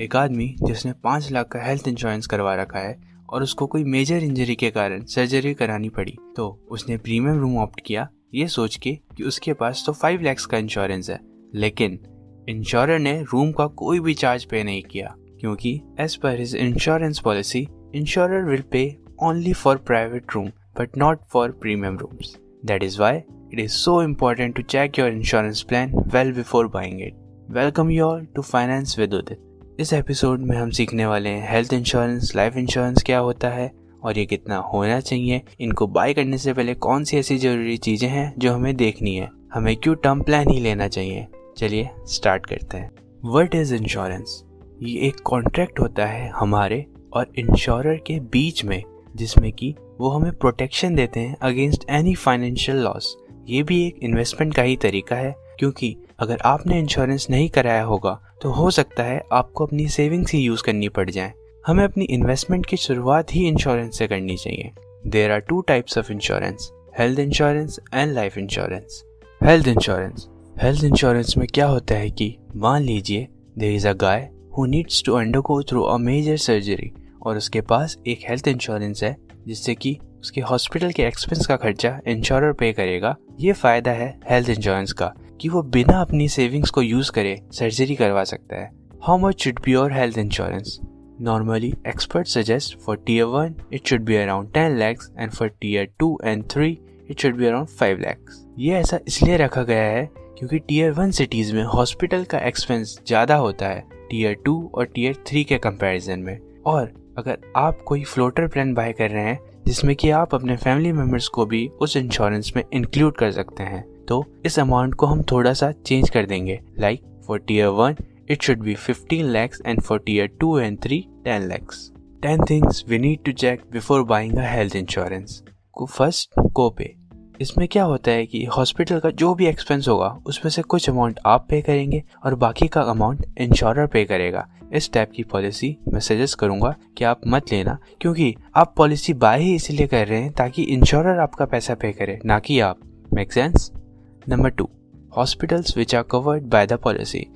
एक आदमी जिसने 5 लाख का हेल्थ इंश्योरेंस करवा रखा है और उसको कोई मेजर इंजरी के कारण सर्जरी करानी पड़ी, तो उसने प्रीमियम रूम ऑप्ट किया ये सोच के कि उसके पास तो 5 लाख का इंश्योरेंस है। लेकिन इंश्योरर ने रूम का कोई भी चार्ज पे नहीं किया, क्योंकि as per his insurance policy insurer will pay only for private room but not for premium rooms. That is why it is so important to check your insurance plan well before buying it. Welcome you all to finance with Udit. इस episode में हम सीखने वाले हैं health insurance, life insurance क्या होता है और ये कितना होना चाहिए, इनको बाय करने से पहले कौन सी ऐसी जरूरी चीज़ें हैं जो हमें देखनी है, हमें क्यों टर्म प्लान ही लेना चाहिए। चलिए स्टार्ट करते हैं। What is insurance? ये एक कॉन्ट्रैक्ट होता है हमारे और इंश्योरर के बीच में, जिसमें कि वो हमें प्रोटेक्शन देते हैं अगेंस्ट एनी फाइनेंशियल लॉस। ये भी एक इन्वेस्टमेंट का ही तरीका है, क्योंकि अगर आपने इंश्योरेंस नहीं कराया होगा तो हो सकता है आपको अपनी सेविंग्स ही यूज़ करनी पड़ जाए। हमें अपनी इन्वेस्टमेंट की शुरुआत ही इंश्योरेंस से करनी चाहिए। There are 2 types of insurance, health insurance and life insurance. Health insurance. Health insurance में क्या होता है कि मान लीजिए there is a guy who needs to undergo through a major surgery और उसके पास एक हेल्थ इंश्योरेंस है जिससे कि उसके हॉस्पिटल के एक्सपेंस का खर्चा इंश्योरर पे करेगा। ये फ़ायदा है हेल्थ इंश्योरेंस का कि वो बिना अपनी सेविंग्स को यूज़ करे सर्जरी करवा सकता है। How much should be your health insurance? Normally expert suggest for tier 1 it should be around 10 lakhs and for tier 2 and 3 it should be around 5 lakhs। ये ऐसा इसलिए रखा गया है क्योंकि टीयर 1 सिटीज़ में हॉस्पिटल का एक्सपेंस ज़्यादा होता है टीयर 2 और टीयर 3 के कंपैरिजन में। और अगर आप कोई फ्लोटर प्लान बाय कर रहे हैं जिसमें कि आप अपने फैमिली मेम्बर्स को भी उस इंश्योरेंस में इंक्लूड कर सकते हैं, तो इस अमाउंट को हम थोड़ा सा चेंज कर देंगे। Like for tier 1 it should be 15 lakhs and for tier 2 and 3 10 lakhs। 10 things we need to check before buying a health insurance. First, copay. इसमें क्या होता है कि हॉस्पिटल का जो भी एक्सपेंस होगा उसमें से कुछ अमाउंट आप पे करेंगे और बाकी का अमाउंट इंश्योरर पे करेगा। इस टाइप की पॉलिसी मैं सजेस्ट करूंगा कि आप मत लेना, क्योंकि आप पॉलिसी बाय ही इसलिए कर रहे हैं ताकि इंश्योरर आपका पैसा पे करे, ना कि आप। Make sense? Number 2, hospitals which are covered by the policy.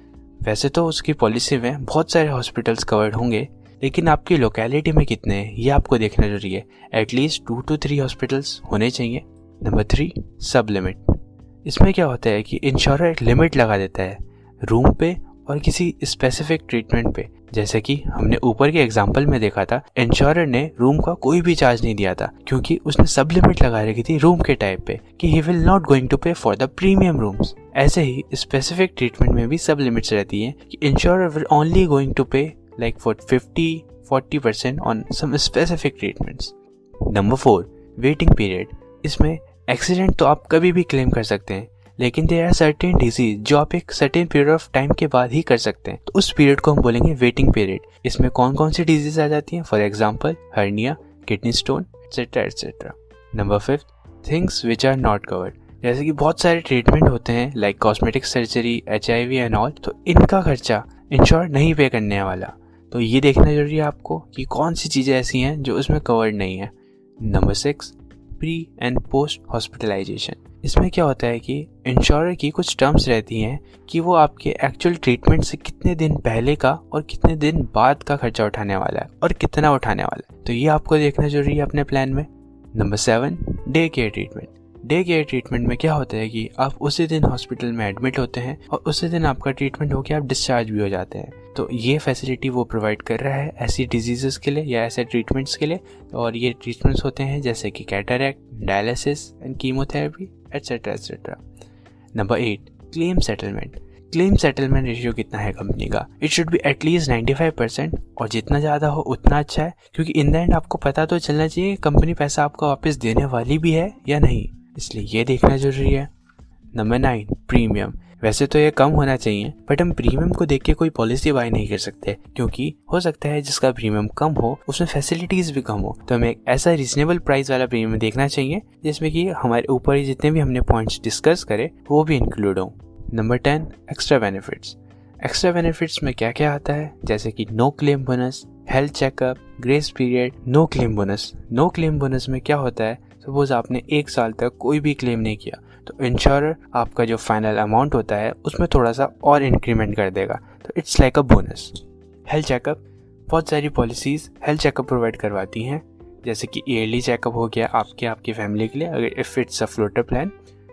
वैसे तो उसकी पॉलिसी में बहुत सारे हॉस्पिटल्स कवर्ड होंगे, लेकिन आपकी लोकेलिटी में कितने हैं ये आपको देखना जरूरी है। एटलीस्ट 2 to 3 हॉस्पिटल्स होने चाहिए। नंबर 3, सब लिमिट। इसमें क्या होता है कि इंश्योरर एक लिमिट लगा देता है रूम पे और किसी स्पेसिफिक ट्रीटमेंट पे। जैसे कि हमने ऊपर के एग्जाम्पल में देखा था, इंश्योरर ने रूम का कोई भी चार्ज नहीं दिया था क्योंकि उसने सब लिमिट लगा रखी थी रूम के टाइप पे कि he will not going to pay for the premium rooms. ऐसे ही स्पेसिफिक ट्रीटमेंट में भी सब लिमिट्स रहती हैं कि insurer will only going to pay like for 40% on some specific treatments. Number 4, waiting period. इसमें एक्सीडेंट तो आप कभी भी क्लेम कर सकते हैं, लेकिन देयर आर सर्टेन डिजीज जो आप एक सर्टेन पीरियड ऑफ टाइम के बाद ही कर सकते हैं, तो उस पीरियड को हम बोलेंगे वेटिंग पीरियड। इसमें कौन कौन सी डिजीज आ जाती हैं? For example hernia, kidney stone etcetera etcetera. Number 5, things which are not covered. जैसे कि बहुत सारे ट्रीटमेंट होते हैं like cosmetic surgery, HIV and all, तो इनका खर्चा इंश्योर नहीं पे करने वाला, तो ये देखना जरूरी है आपको कि कौन सी चीज़ें ऐसी हैं जो उसमें कवर्ड नहीं है। Number 6, pre and post hospitalisation. इसमें क्या होता है कि इंश्योरर की कुछ टर्म्स रहती हैं कि वो आपके एक्चुअल ट्रीटमेंट से कितने दिन पहले का और कितने दिन बाद का खर्चा उठाने वाला है और कितना उठाने वाला है, तो ये आपको देखना जरूरी है अपने प्लान में। Number 7, day care treatment. Day care treatment में क्या होता है कि आप उसी दिन हॉस्पिटल में एडमिट होते हैं और उसी दिन आपका ट्रीटमेंट होकर आप डिस्चार्ज भी हो जाते हैं, तो ये फैसिलिटी वो प्रोवाइड कर रहा है ऐसी डिजीज़ के लिए या ऐसे ट्रीटमेंट्स के लिए। और ये ट्रीटमेंट्स होते हैं जैसे कि cataract, dialysis and chemotherapy etcetera etcetera. Number 8, claim settlement. Claim settlement ratio कितना है कंपनी का? इट शुड बी एटलीस्ट 95% और जितना ज़्यादा हो उतना अच्छा है, क्योंकि इन द एंड आपको पता तो चलना चाहिए कंपनी पैसा आपको वापस देने वाली भी है या नहीं, इसलिए ये देखना जरूरी है। Number 9, premium. वैसे तो ये कम होना चाहिए, बट हम प्रीमियम को देख के कोई पॉलिसी बाय नहीं कर सकते, क्योंकि हो सकता है जिसका प्रीमियम कम हो उसमें फैसिलिटीज़ भी कम हो, तो हमें एक ऐसा रीजनेबल प्राइस वाला प्रीमियम देखना चाहिए जिसमें कि हमारे ऊपर जितने भी हमने पॉइंट्स डिस्कस करे वो भी इंक्लूड हों। Number 10, extra benefits. Extra benefits में क्या क्या आता है? जैसे कि no claim bonus, health checkup, grace period, no claim bonus. No claim bonus में क्या होता है? सपोज आपने 1 साल तक कोई भी क्लेम नहीं किया तो इंश्योरर आपका जो फाइनल अमाउंट होता है उसमें थोड़ा सा और इंक्रीमेंट कर देगा, तो it's like a bonus. Health checkup, बहुत सारी पॉलिसीज़ हेल्थ चेकअप प्रोवाइड करवाती हैं, जैसे कि ईयरली चेकअप हो गया आपके आपकी फैमिली के लिए अगर if it's a floater plan.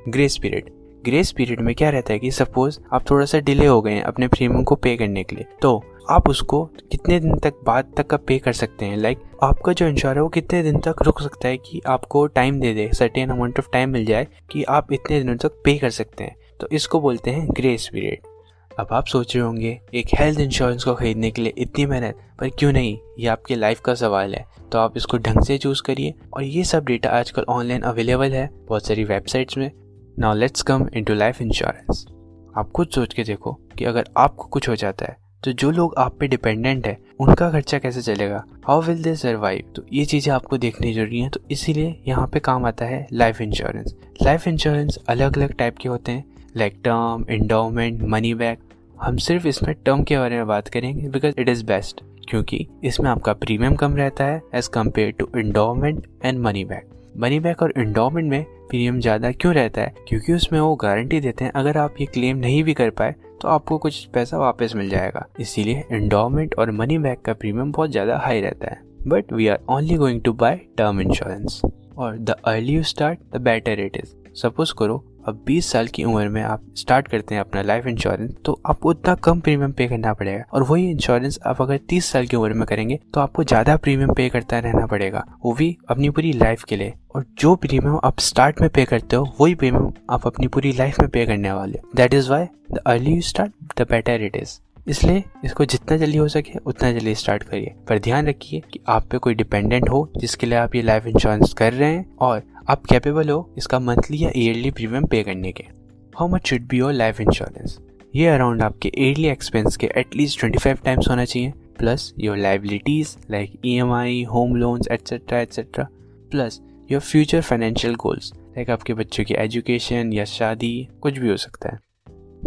Grace period, grace period में क्या रहता है कि सपोज़ आप थोड़ा सा डिले हो गए हैं अपने प्रीमियम को पे करने के लिए, तो आप उसको कितने दिन तक बाद तक का पे कर सकते हैं। लाइक आपका जो इंश्योर है वो कितने दिन तक रुक सकता है कि आपको टाइम दे दे, सर्टेन अमाउंट ऑफ टाइम मिल जाए कि आप इतने दिनों तक पे कर सकते हैं, तो इसको बोलते हैं ग्रेस पीरियड। अब आप सोच रहे होंगे एक हेल्थ इंश्योरेंस को ख़रीदने के लिए इतनी मेहनत, पर क्यों नहीं, ये आपके लाइफ का सवाल है, तो आप इसको ढंग से चूज़ करिए। और ये सब डेटा आजकल ऑनलाइन अवेलेबल है बहुत सारी वेबसाइट्स में। Now let's come into life insurance. आप खुद सोच के देखो कि अगर आपको कुछ हो जाता है तो जो लोग आप पे डिपेंडेंट है उनका खर्चा कैसे चलेगा, हाउ विल दे सर्वाइव। तो ये चीज़ें आपको देखनी जरूरी हैं, तो इसीलिए यहाँ पे काम आता है लाइफ इंश्योरेंस। लाइफ इंश्योरेंस अलग अलग टाइप के होते हैं, like term, endowment, money back. हम सिर्फ इसमें टर्म के बारे में बात करेंगे बिकॉज इट इज़ बेस्ट, क्योंकि इसमें आपका प्रीमियम कम रहता है as compare to endowment and money back. Money back और एंडोमेंट में प्रीमियम ज़्यादा क्यों रहता है, क्योंकि उसमें वो गारंटी देते हैं अगर आप ये क्लेम नहीं भी कर पाए तो आपको कुछ पैसा वापस मिल जाएगा, इसीलिए एंडोमेंट और मनी बैक का प्रीमियम बहुत ज़्यादा हाई रहता है। But we are only going to buy term insurance, और the early you start the better it is. Suppose करो अब 20 साल की उम्र में आप स्टार्ट करते हैं अपना लाइफ इंश्योरेंस, तो आपको उतना कम प्रीमियम पे करना पड़ेगा, और वही इंश्योरेंस आप अगर 30 साल की उम्र में करेंगे तो आपको ज़्यादा प्रीमियम पे करता रहना पड़ेगा, वो भी अपनी पूरी लाइफ के लिए। और जो प्रीमियम आप स्टार्ट में पे करते हो वही प्रीमियम आप अपनी पूरी लाइफ में पे करने वाले हो। That is why the early you start the better it is, इसलिए इसको जितना जल्दी हो सके उतना जल्दी स्टार्ट करिए। पर ध्यान रखिए कि आप पे कोई डिपेंडेंट हो जिसके लिए आप ये लाइफ इंश्योरेंस कर रहे हैं, और आप कैपेबल हो इसका मंथली या ईयरली प्रीमियम पे करने के। How much should be your life insurance, ये अराउंड आपके ईयरली एक्सपेंस के एटलीस्ट 25 टाइम्स होना चाहिए, plus your liabilities like EMI, home loans etcetera etcetera, plus your future financial goals like आपके बच्चों की एजुकेशन या शादी, कुछ भी हो सकता है।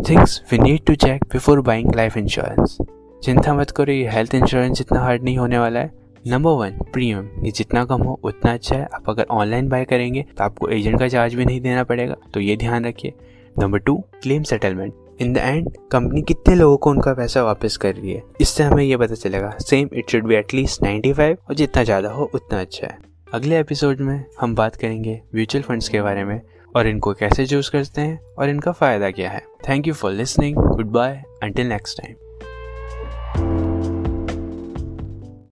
Things we need to check before buying life insurance. चिंता मत करो, ये हेल्थ इंश्योरेंस इतना हार्ड नहीं होने वाला है। नंबर 1, प्रीमियम, ये जितना कम हो उतना अच्छा है। आप अगर ऑनलाइन बाय करेंगे तो आपको एजेंट का चार्ज भी नहीं देना पड़ेगा, तो ये ध्यान रखिए। Number 2, claim settlement, in the end company कितने लोगों को उनका पैसा वापस कर रही है, इससे हमें यह पता चलेगा। Same it should be at least 95, और जितना ज़्यादा हो उतना अच्छा है। अगले एपिसोड में हम बात करेंगे म्यूचुअल फंड्स के बारे में, और इनको कैसे चूज़ करते हैं और इनका फ़ायदा क्या है। Thank you for listening, goodbye, until next time.